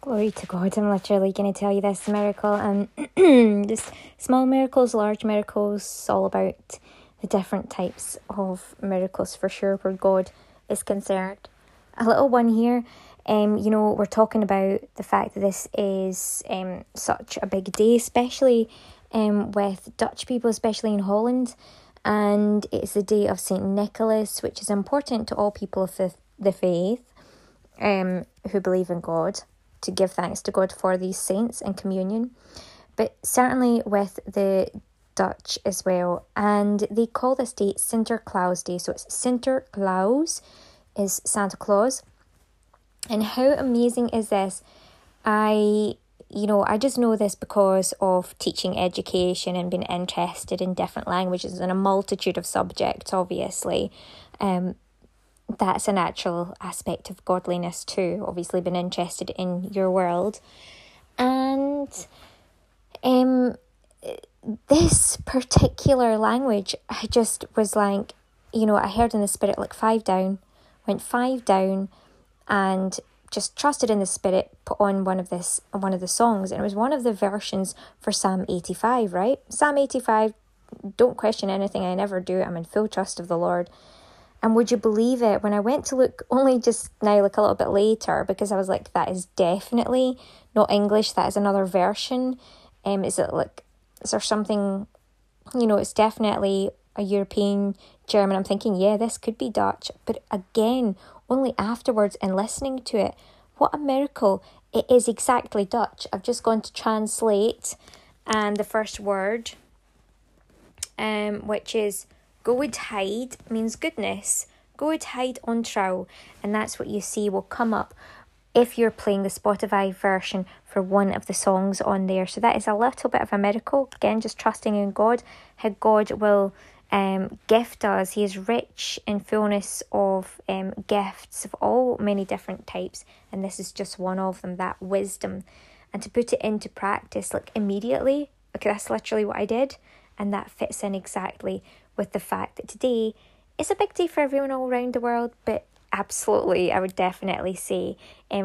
Glory to God. I'm literally going to tell you this miracle. Just small miracles, large miracles, all about the different types of miracles for sure where God is concerned. A little one here, we're talking about the fact that this is such a big day, especially with Dutch people, especially in Holland. And it's the day of St. Nicholas, which is important to all people of the faith who believe in God, to give thanks to God for these saints and communion, but certainly with the Dutch as well. And they call this day Sinterklaas Day. So it's Sinterklaas is Santa Claus. And how amazing is this? I just know this because of teaching education and being interested in different languages and a multitude of subjects, obviously. That's a natural aspect of godliness too, obviously being interested in your world. And this particular language, I just was like, I heard in the Spirit, like 5 down, went 5 down and just trusted in the Spirit, put on one of the songs. And it was one of the versions for Psalm 85, right? Psalm 85, don't question anything, I never do, I'm in full trust of the Lord. And would you believe it, when I went to look only just now, like a little bit later, because I was like, that is definitely not English, that is another version. Is there something, it's definitely a European German. I'm thinking, yeah, this could be Dutch. But again, only afterwards and listening to it, what a miracle. It is exactly Dutch. I've just gone to translate and the first word, which is Goedheid, means goodness. Goedheid on trouw. And that's what you see will come up if you're playing the Spotify version for one of the songs on there. So that is a little bit of a miracle. Again, just trusting in God, how God will gift us. He is rich in fullness of gifts of all many different types. And this is just one of them, that wisdom. And to put it into practice, like immediately, okay, that's literally what I did. And that fits in exactly with the fact that today is a big day for everyone all around the world, but absolutely, I would definitely say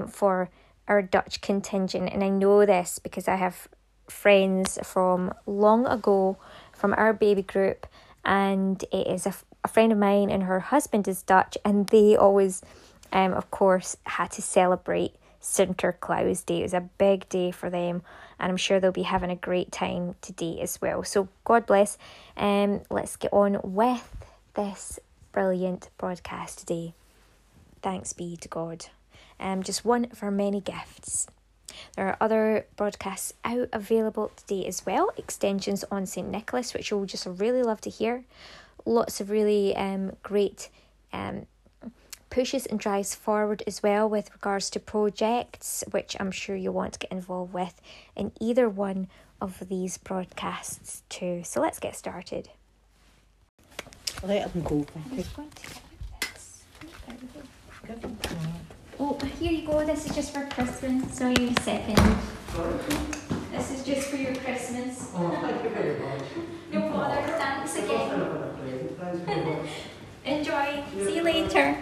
for our Dutch contingent, and I know this because I have friends from long ago, from our baby group, and it is a friend of mine and her husband is Dutch, and they always, of course, had to celebrate Sinterklaas Day. It was a big day for them, and I'm sure they'll be having a great time today as well. So God bless. Let's get on with this brilliant broadcast today. Thanks be to God. Just one of our many gifts. There are other broadcasts out available today as well. Extensions on St. Nicholas, which you'll just really love to hear. Lots of really great pushes and drives forward as well with regards to projects, which I'm sure you want to get involved with in either one of these broadcasts too. So let's get started. Let them go. I'm just going to get this. Oh, here you go. This is just for Christmas. Sorry, a second. This is just for your Christmas. Oh, thank you very much. No bother. Thanks again. Enjoy. See you later.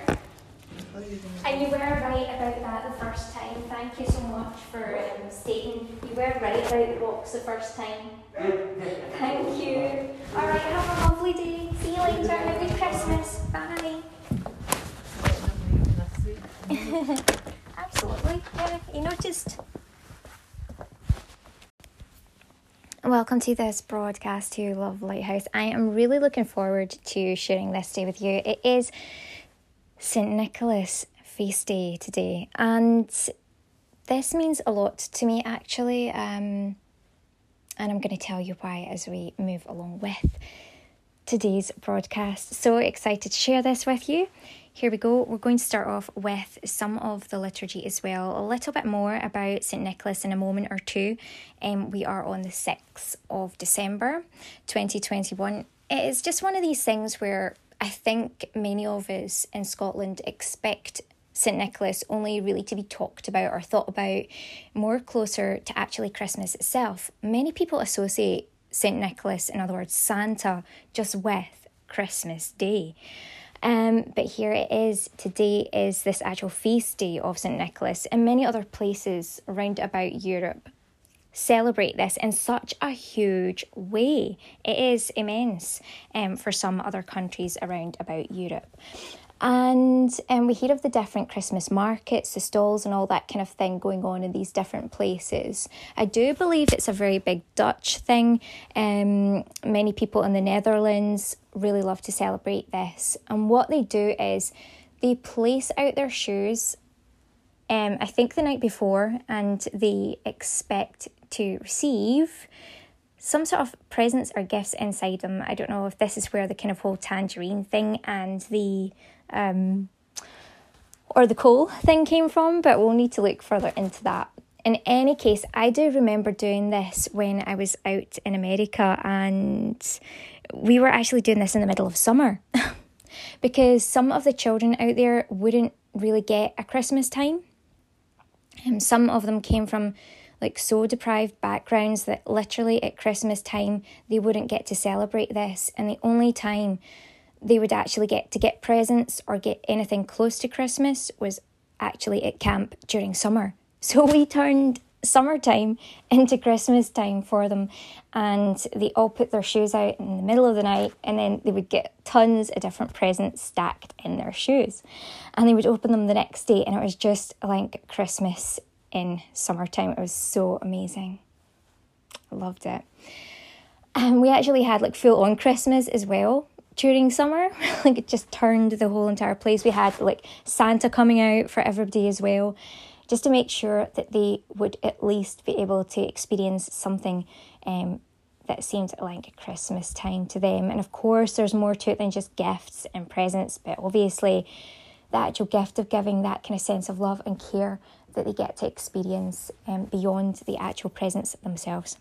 And you were right about that the first time. Thank you so much for stating you were right about the box the first time. Thank you. Alright, have a lovely day. See you later. Have a good Christmas. Bye. Absolutely. Yeah, you noticed. Welcome to this broadcast to Love Lighthouse. I am really looking forward to sharing this day with you. It is St. Nicholas feast day today, and this means a lot to me actually, and I'm going to tell you why as we move along with today's broadcast. So excited to share this with you. Here we go. We're going to start off with some of the liturgy as well, a little bit more about St. Nicholas in a moment or two. We are on the 6th of December 2021. It is just one of these things where I think many of us in Scotland expect St. Nicholas only really to be talked about or thought about more closer to actually Christmas itself. Many people associate St. Nicholas, in other words Santa, just with Christmas Day. But here it is. Today is this actual feast day of St. Nicholas, and many other places round about Europe celebrate this in such a huge way. It is immense for some other countries around about Europe. And we hear of the different Christmas markets, the stalls and all that kind of thing going on in these different places. I do believe it's a very big Dutch thing. Many people in the Netherlands really love to celebrate this. And what they do is they place out their shoes, I think the night before, and they expect to receive some sort of presents or gifts inside them. I don't know if this is where the kind of whole tangerine thing and the or the coal thing came from, but we'll need to look further into that. In any case, I do remember doing this when I was out in America, and we were actually doing this in the middle of summer because some of the children out there wouldn't really get a Christmas time. Some of them came from so deprived backgrounds that literally at Christmas time, they wouldn't get to celebrate this. And the only time they would actually get to get presents or get anything close to Christmas was actually at camp during summer. So we turned summertime into Christmas time for them. And they all put their shoes out in the middle of the night, and then they would get tons of different presents stacked in their shoes. And they would open them the next day, and it was just like Christmas in summertime. It was so amazing. I loved it. And we actually had full-on Christmas as well during summer. It just turned the whole entire place. We had Santa coming out for everybody as well, just to make sure that they would at least be able to experience something that seemed like Christmas time to them. And of course there's more to it than just gifts and presents, but obviously the actual gift of giving, that kind of sense of love and care that they get to experience beyond the actual presents themselves.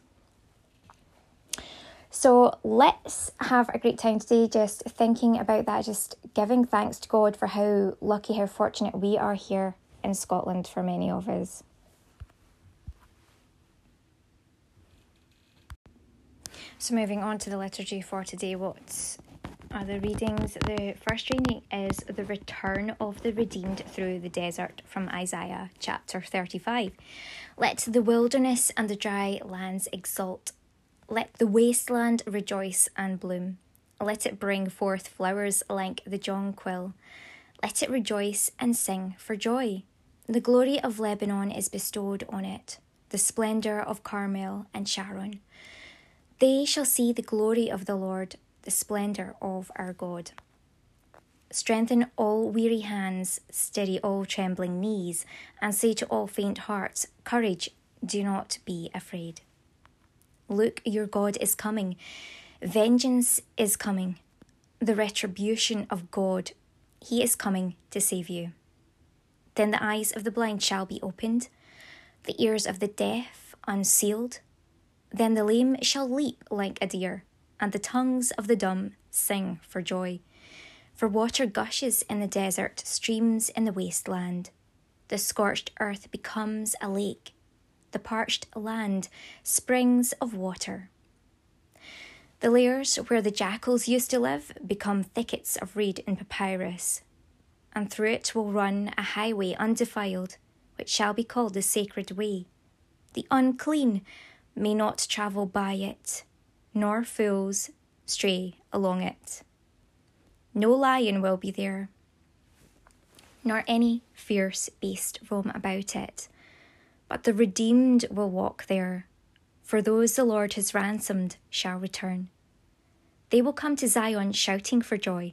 So let's have a great time today just thinking about that, just giving thanks to God for how lucky, how fortunate we are here in Scotland, for many of us. So moving on to the liturgy for today, what are the readings? The first reading is the return of the redeemed through the desert from Isaiah chapter 35. Let the wilderness and the dry lands exult. Let the wasteland rejoice and bloom. Let it bring forth flowers like the jonquil. Let it rejoice and sing for joy. The glory of Lebanon is bestowed on it, the splendour of Carmel and Sharon. They shall see the glory of the Lord, the splendour of our God. Strengthen all weary hands, steady all trembling knees, and say to all faint hearts, courage, do not be afraid. Look, your God is coming. Vengeance is coming. The retribution of God. He is coming to save you. Then the eyes of the blind shall be opened, the ears of the deaf unsealed. Then the lame shall leap like a deer, and the tongues of the dumb sing for joy. For water gushes in the desert, streams in the wasteland. The scorched earth becomes a lake, the parched land, springs of water. The lairs where the jackals used to live become thickets of reed and papyrus, and through it will run a highway undefiled, which shall be called the sacred way. The unclean may not travel by it, nor fools stray along it. No lion will be there, nor any fierce beast roam about it. But the redeemed will walk there, for those the Lord has ransomed shall return. They will come to Zion shouting for joy,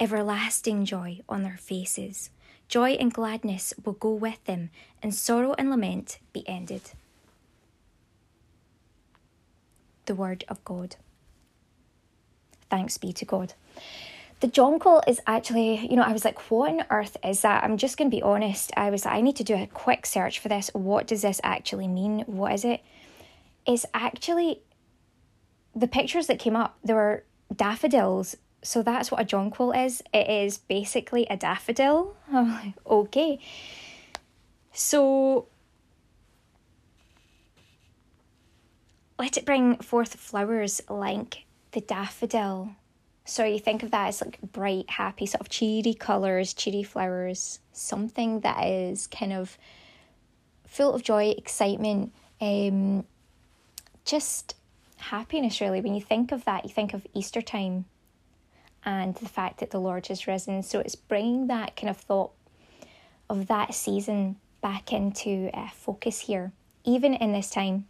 everlasting joy on their faces. Joy and gladness will go with them, and sorrow and lament be ended. The word of God. Thanks be to God. The jonquil is actually, I was what on earth is that? I'm just going to be honest. I need to do a quick search for this. What does this actually mean? What is it? It's actually, the pictures that came up, there were daffodils. So that's what a jonquil is. It is basically a daffodil. I'm okay. So let it bring forth flowers like the daffodil. So you think of that as like bright, happy, sort of cheery colours, cheery flowers, something that is kind of full of joy, excitement, just happiness really. When you think of that, you think of Easter time and the fact that the Lord has risen. So it's bringing that kind of thought of that season back into focus here, even in this time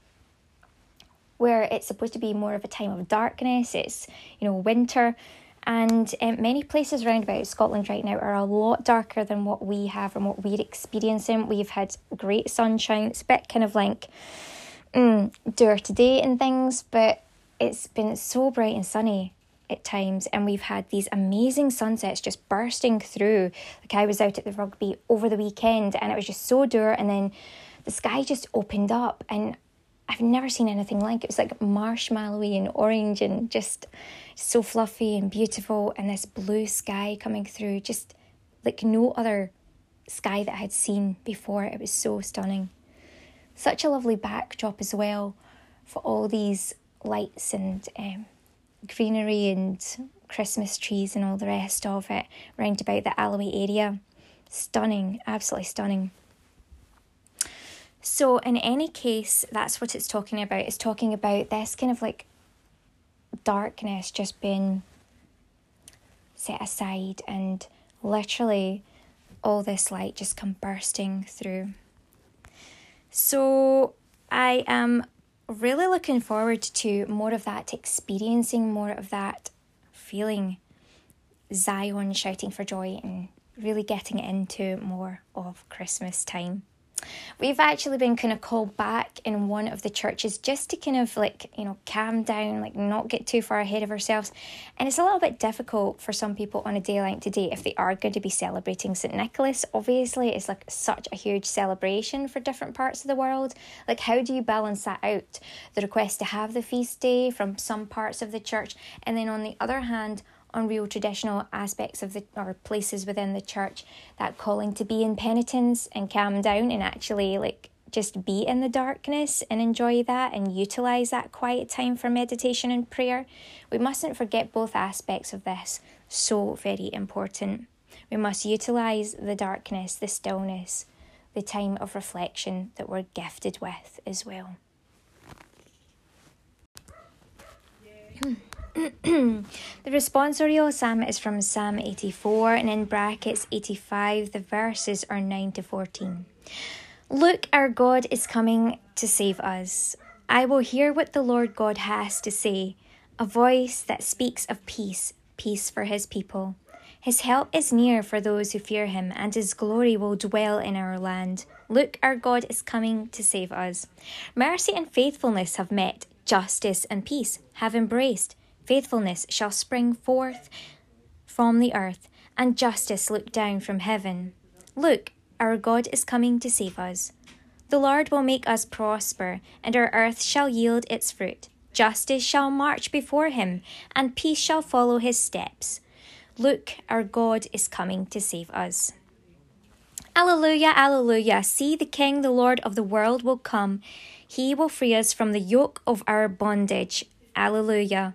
where it's supposed to be more of a time of darkness. It's, you know, winter, and many places around about Scotland right now are a lot darker than what we have and what we're experiencing. We've had great sunshine. It's a bit kind of like dour today and things, but it's been so bright and sunny at times, and we've had these amazing sunsets just bursting through. Like, I was out at the rugby over the weekend and it was just so dour, and then the sky just opened up, and I've never seen anything like it. It was like marshmallowy and orange and just so fluffy and beautiful, and this blue sky coming through, just like no other sky that I had seen before. It was so stunning. Such a lovely backdrop as well for all these lights and greenery and Christmas trees and all the rest of it round about the Alloway area. Stunning, absolutely stunning. So in any case, that's what it's talking about. It's talking about this kind of like darkness just being set aside, and literally all this light just come bursting through. So I am really looking forward to more of that, experiencing more of that feeling, Zion shouting for joy, and really getting into more of Christmas time. We've actually been kind of called back in one of the churches just to kind of like, you know, calm down, like not get too far ahead of ourselves. And it's a little bit difficult for some people on a day like today if they are going to be celebrating St. Nicholas. Obviously, it's like such a huge celebration for different parts of the world. Like, how do you balance that out? The request to have the feast day from some parts of the church, and then on the other hand, on real traditional aspects of the, or places within the church, that calling to be in penitence and calm down and actually like just be in the darkness and enjoy that and utilize that quiet time for meditation and prayer. We mustn't forget both aspects of this. So very important. We must utilize the darkness, the stillness, the time of reflection that we're gifted with as well. The responsorial psalm is from Psalm 84, and in brackets 85, the verses are 9 to 14. Look, our God is coming to save us. I will hear what the Lord God has to say, a voice that speaks of peace, peace for his people. His help is near for those who fear him, and his glory will dwell in our land. Look, our God is coming to save us. Mercy and faithfulness have met, justice and peace have embraced. Faithfulness shall spring forth from the earth, and justice look down from heaven. Look, our God is coming to save us. The Lord will make us prosper, and our earth shall yield its fruit. Justice shall march before him, and peace shall follow his steps. Look, our God is coming to save us. Alleluia, alleluia. See, the King, the Lord of the world will come. He will free us from the yoke of our bondage. Alleluia.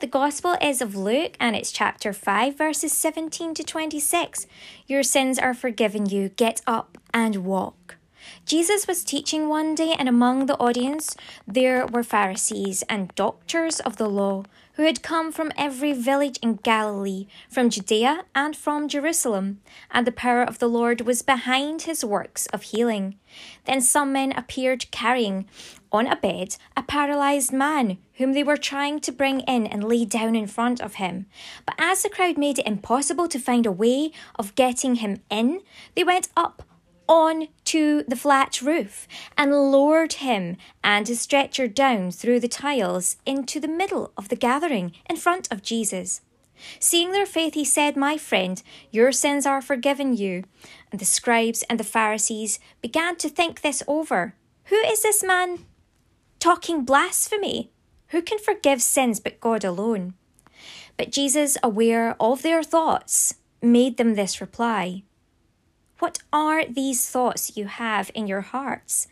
The Gospel is of Luke, and it's chapter 5, verses 17 to 26. Your sins are forgiven you. Get up and walk. Jesus was teaching one day, and among the audience there were Pharisees and doctors of the law who had come from every village in Galilee, from Judea and from Jerusalem. And the power of the Lord was behind his works of healing. Then some men appeared carrying on a bed a paralyzed man whom they were trying to bring in and lay down in front of him. But as the crowd made it impossible to find a way of getting him in, they went up on to the flat roof and lowered him and his stretcher down through the tiles into the middle of the gathering in front of Jesus. Seeing their faith, he said, "My friend, your sins are forgiven you." And the scribes and the Pharisees began to think this over. Who is this man talking blasphemy? Who can forgive sins but God alone? But Jesus, aware of their thoughts, made them this reply. What are these thoughts you have in your hearts?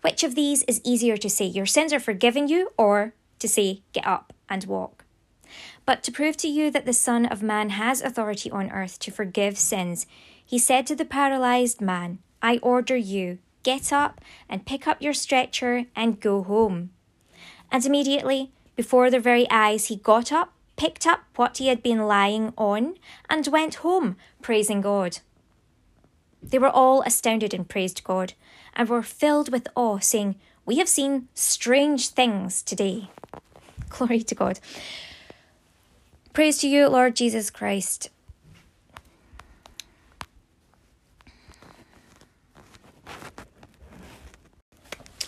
Which of these is easier to say, your sins are forgiven you, or to say, get up and walk? But to prove to you that the Son of Man has authority on earth to forgive sins, he said to the paralyzed man, I order you, get up and pick up your stretcher and go home. And immediately, before their very eyes, he got up, picked up what he had been lying on, and went home, praising God. They were all astounded and praised God, and were filled with awe, saying, We have seen strange things today. Glory to God. Praise to you, Lord Jesus Christ.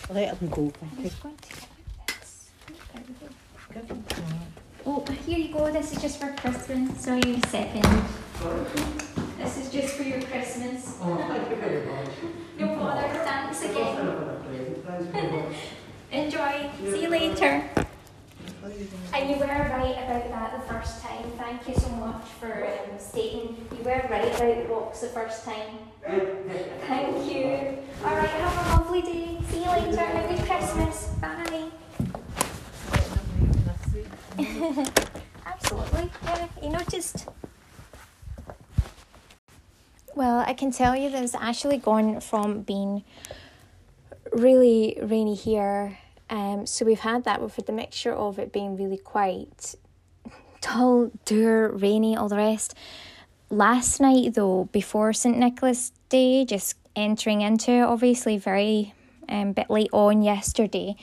Let him go. I'm just going to put this. Oh, here you go. This is just for Christmas. Sorry, a second. This is just for your Christmas. Oh, thank you very much. No bother. Thanks again. Enjoy. See you later. And you were right about that the first time. Thank you so much for stating you were right about the box the first time. Thank you. All right, have a lovely day. See you later. Have a good Christmas. Bye. Absolutely. Yeah, you noticed. Well, I can tell you that it's actually gone from being really rainy here. So we've had that with the mixture of it being really quite dull, dour, rainy, all the rest. Last night, though, before St. Nicholas Day, just entering into it, obviously very bit late on yesterday,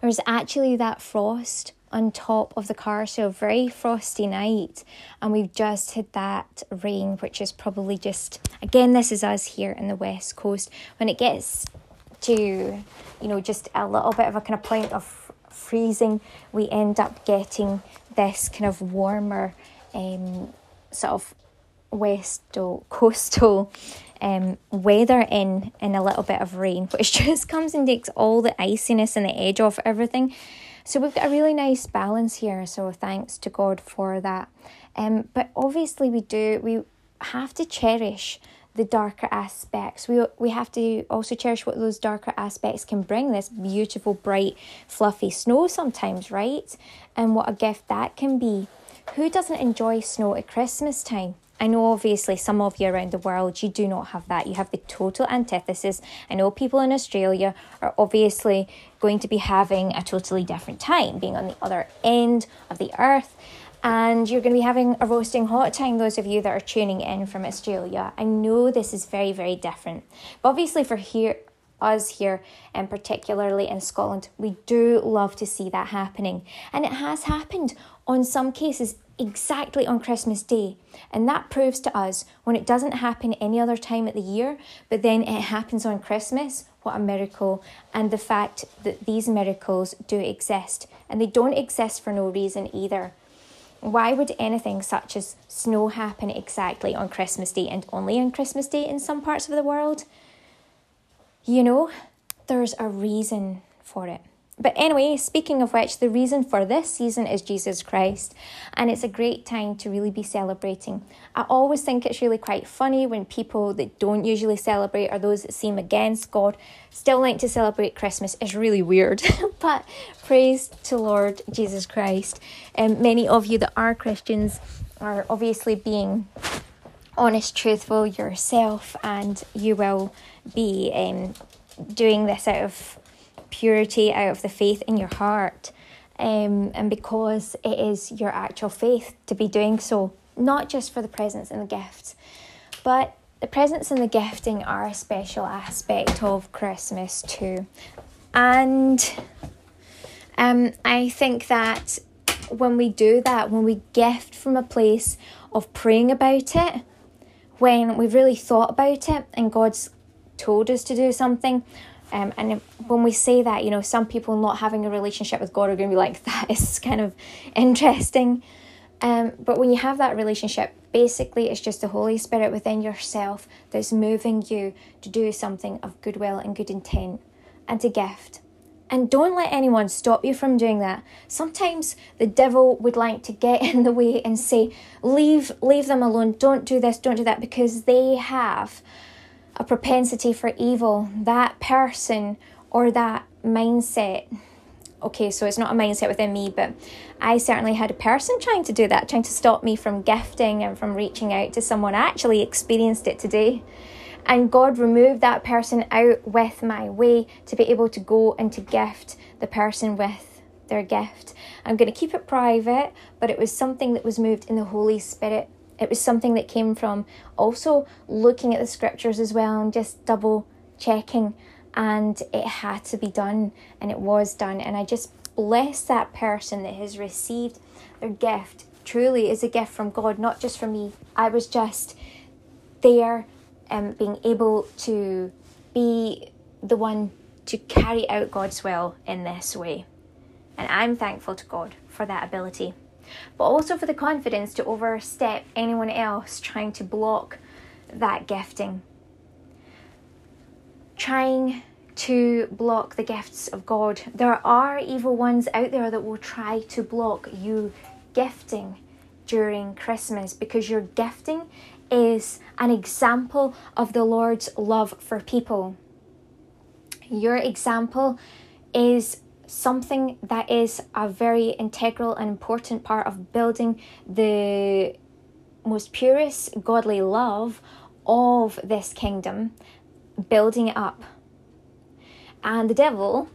there was actually that frost on top of the car, so a very frosty night, and we've just had that rain, which is probably just, again, this is us here in the West Coast, when it gets to, you know, just a little bit of a kind of point of freezing, we end up getting this kind of warmer sort of coastal weather in a little bit of rain, which just comes and takes all the iciness and the edge off everything. So we've got a really nice balance here, so thanks to God for that. But obviously we have to cherish the darker aspects. We have to also cherish what those darker aspects can bring, this beautiful, bright, fluffy snow sometimes, right? And what a gift that can be. Who doesn't enjoy snow at Christmas time? I know obviously some of you around the world, you do not have that. You have the total antithesis. I know people in Australia are obviously going to be having a totally different time, being on the other end of the earth. And you're going to be having a roasting hot time, those of you that are tuning in from Australia. I know this is very, very different. But obviously for us here, and particularly in Scotland, we do love to see that happening. And it has happened on some cases exactly on Christmas Day. And that proves to us, when it doesn't happen any other time of the year, but then it happens on Christmas, what a miracle. And the fact that these miracles do exist. And they don't exist for no reason either. Why would anything such as snow happen exactly on Christmas Day and only on Christmas Day in some parts of the world? You know, there's a reason for it. But anyway, speaking of which, the reason for this season is Jesus Christ, and it's a great time to really be celebrating. I always think it's really quite funny when people that don't usually celebrate or those that seem against God still like to celebrate Christmas. It's really weird, but praise to Lord Jesus Christ. Many of you that are Christians are obviously being honest, truthful yourself, and you will be doing this out of purity, out of the faith in your heart, and because it is your actual faith to be doing so, not just for the presents and the gifts, but the presents and the gifting are a special aspect of Christmas too. And I think that when we do that, when we gift from a place of praying about it, when we've really thought about it and God's told us to do something, and when we say that, you know, some people not having a relationship with God are going to be like, that is kind of interesting. But when you have that relationship, basically it's just the Holy Spirit within yourself that's moving you to do something of goodwill and good intent and to gift. And don't let anyone stop you from doing that. Sometimes the devil would like to get in the way and say, leave them alone, don't do this, don't do that, because they have a propensity for evil, that person or that mindset okay, so it's not a mindset within me, but I certainly had a person trying to do that, trying to stop me from gifting and from reaching out to someone. I actually experienced it today. And God removed that person out with my way to be able to go and to gift the person with their gift. I'm going to keep it private, but it was something that was moved in the Holy Spirit. It was something that came from also looking at the scriptures as well and just double checking. And it had to be done, and it was done. And I just bless that person that has received their gift. Truly is a gift from God, not just from me. I was just there, being able to be the one to carry out God's will in this way. And I'm thankful to God for that ability, but also for the confidence to overstep anyone else trying to block that gifting. Trying to block the gifts of God. There are evil ones out there that will try to block you gifting during Christmas, because your gifting is an example of the Lord's love for people. Your example is something that is a very integral and important part of building the most purest godly love of this kingdom, building it up. And the devil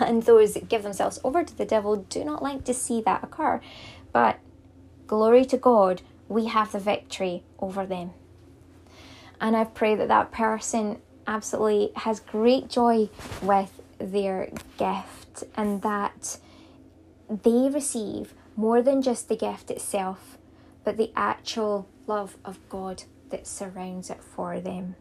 and those that give themselves over to the devil do not like to see that occur. But glory to God, we have the victory over them. And I pray that that person absolutely has great joy with their gift, and that they receive more than just the gift itself, but the actual love of God that surrounds it for them.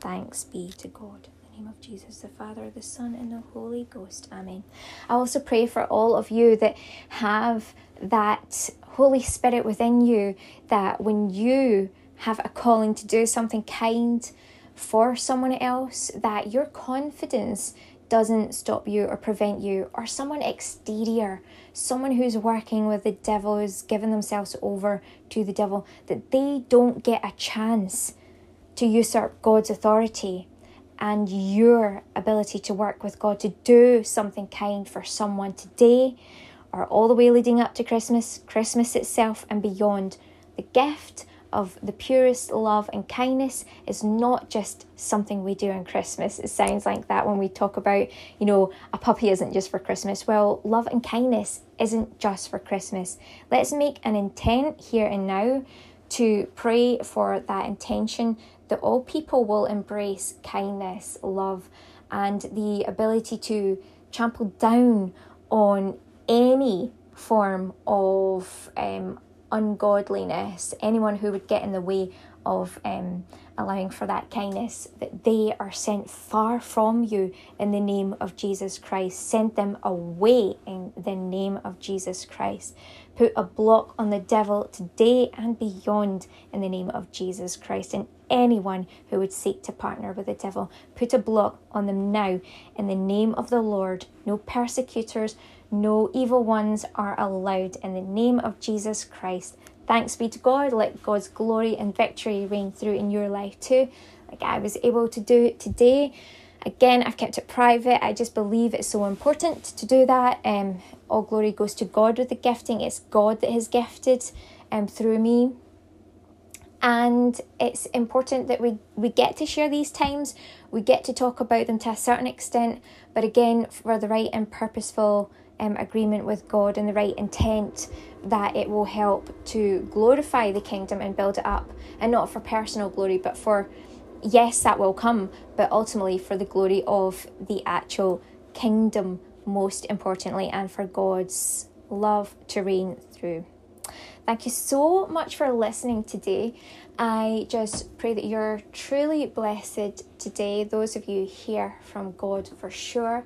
Thanks be to God. In the name of Jesus, the Father, the Son, and the Holy Ghost. Amen. I also pray for all of you that have that Holy Spirit within you, that when you have a calling to do something kind for someone else, that your confidence doesn't stop you or prevent you, or someone exterior, someone who's working with the devil, who's given themselves over to the devil, that they don't get a chance to usurp God's authority and your ability to work with God, to do something kind for someone today or all the way leading up to Christmas, Christmas itself and beyond. The gift of the purest love and kindness is not just something we do on Christmas. It sounds like that when we talk about, you know, a puppy isn't just for Christmas. Well, love and kindness isn't just for Christmas. Let's make an intent here and now to pray for that intention, that all people will embrace kindness, love, and the ability to trample down on any form of ungodliness, anyone who would get in the way of allowing for that kindness, that they are sent far from you in the name of Jesus Christ. Send them away in the name of Jesus Christ. Put a block on the devil today and beyond in the name of Jesus Christ. And anyone who would seek to partner with the devil, put a block on them now in the name of the Lord. No persecutors, no evil ones are allowed in the name of Jesus Christ. Thanks be to God. Let God's glory and victory reign through in your life too, like I was able to do it today. Again, I've kept it private. I just believe it's so important to do that. All glory goes to God with the gifting. It's God that has gifted through me. And it's important that we get to share these times. We get to talk about them to a certain extent. But again, for the right and purposeful agreement with God and the right intent, that it will help to glorify the kingdom and build it up. And not for personal glory, but for, yes, that will come, but ultimately for the glory of the actual kingdom, most importantly, and for God's love to reign through. Thank you so much for listening today. I just pray that you're truly blessed today, those of you hear from God for sure,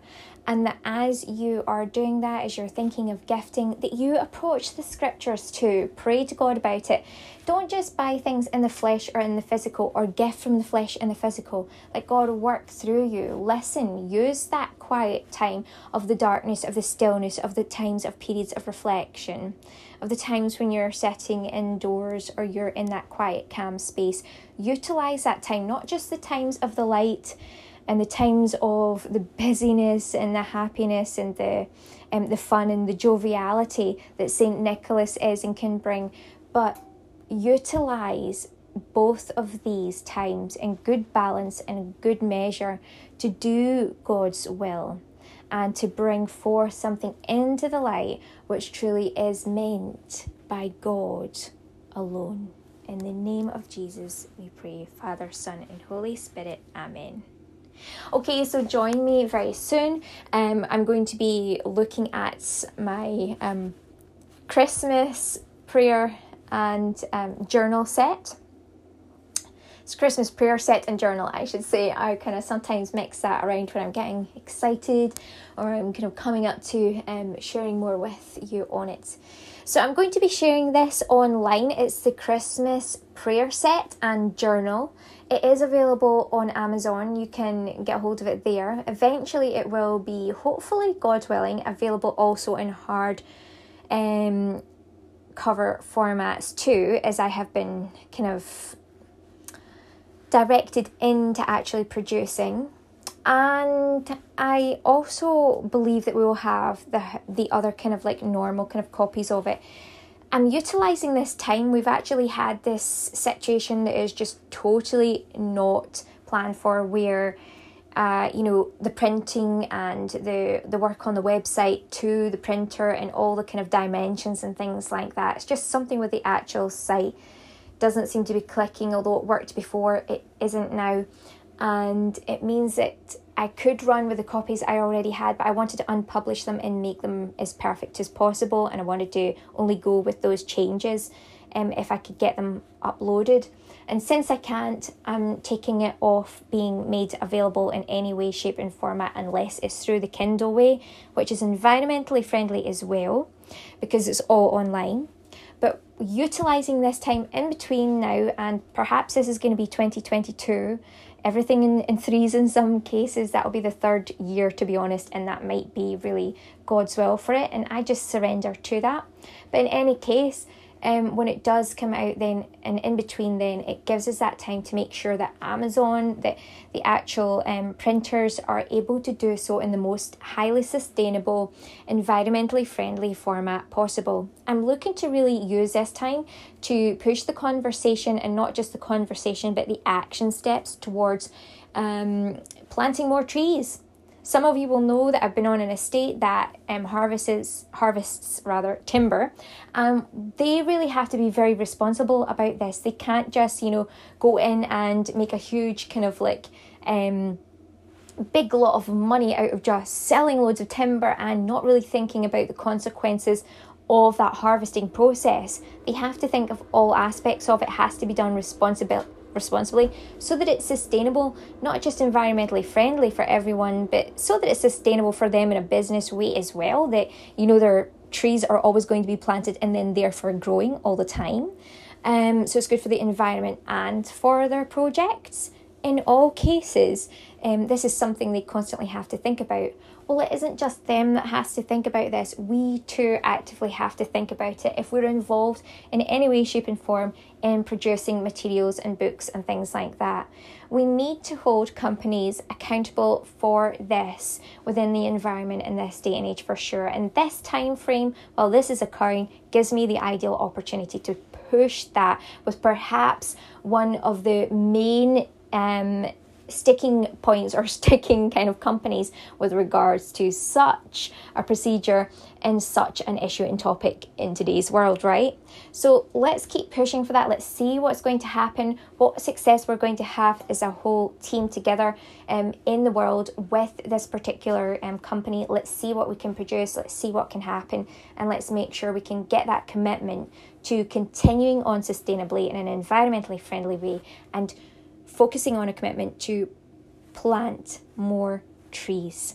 and that as you are doing that, as you're thinking of gifting, that you approach the scriptures too. Pray to God about it. Don't just buy things in the flesh or in the physical, or gift from the flesh in the physical. Let God work through you. Listen, use that quiet time of the darkness, of the stillness, of the times of periods of reflection, of the times when you're sitting indoors or you're in that quiet, calm space. Utilize that time, not just the times of the light and the times of the busyness and the happiness and the fun and the joviality that St. Nicholas is and can bring. But utilise both of these times in good balance and good measure to do God's will and to bring forth something into the light which truly is meant by God alone. In the name of Jesus we pray, Father, Son, and Holy Spirit. Amen. Okay, so join me very soon. I'm going to be looking at my Christmas prayer and journal set. It's Christmas prayer set and journal, I should say. I kind of sometimes mix that around when I'm getting excited or I'm kind of coming up to sharing more with you on it. So I'm going to be sharing this online. It's the Christmas prayer set and journal. It is available on Amazon. You can get hold of it there. Eventually it will be, hopefully, God willing, available also in hard cover formats too, as I have been kind of directed into actually producing. And I also believe that we will have the other kind of like normal kind of copies of it. I'm utilising this time. We've actually had this situation that is just totally not planned for, where the printing and the work on the website to the printer and all the kind of dimensions and things like that. It's just something with the actual site doesn't seem to be clicking, although it worked before, it isn't now. And it means that I could run with the copies I already had, but I wanted to unpublish them and make them as perfect as possible. And I wanted to only go with those changes if I could get them uploaded. And since I can't, I'm taking it off being made available in any way, shape and format, unless it's through the Kindle way, which is environmentally friendly as well, because it's all online. But utilising this time in between now, and perhaps this is going to be 2022, everything in threes in some cases, that'll be the third year, to be honest, and that might be really God's will for it, and I just surrender to that. But in any case, when it does come out then, and in between then, it gives us that time to make sure that Amazon, that the actual printers are able to do so in the most highly sustainable, environmentally friendly format possible. I'm looking to really use this time to push the conversation, and not just the conversation, but the action steps towards planting more trees. Some of you will know that I've been on an estate that harvests timber. They really have to be very responsible about this. They can't just, go in and make a huge kind of like big lot of money out of just selling loads of timber and not really thinking about the consequences of that harvesting process. They have to think of all aspects of it. It has to be done responsibly, so that it's sustainable, not just environmentally friendly for everyone, but so that it's sustainable for them in a business way as well, that their trees are always going to be planted and then therefore growing all the time, so it's good for the environment and for their projects in all cases. This is something they constantly have to think about. Well, it isn't just them that has to think about this. We too actively have to think about it if we're involved in any way, shape and form in producing materials and books and things like that. We need to hold companies accountable for this within the environment in this day and age, for sure. And this time frame, while this is occurring, gives me the ideal opportunity to push that, with perhaps one of the main sticking points or sticking kind of companies with regards to such a procedure and such an issue and topic in today's world, right? So let's keep pushing for that. Let's see what's going to happen, what success we're going to have as a whole team together in the world with this particular company. Let's see what we can produce, let's see what can happen, and let's make sure we can get that commitment to continuing on sustainably in an environmentally friendly way, and focusing on a commitment to plant more trees.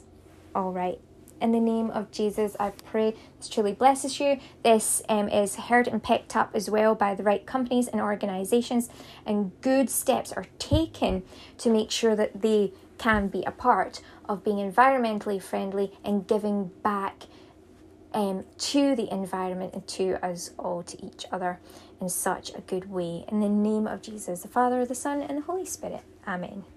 All right. In the name of Jesus, I pray this truly blesses you. This is heard and picked up as well by the right companies and organisations, and good steps are taken to make sure that they can be a part of being environmentally friendly and giving back to the environment and to us all, to each other, in such a good way. In the name of Jesus, the Father, the Son, and the Holy Spirit. Amen.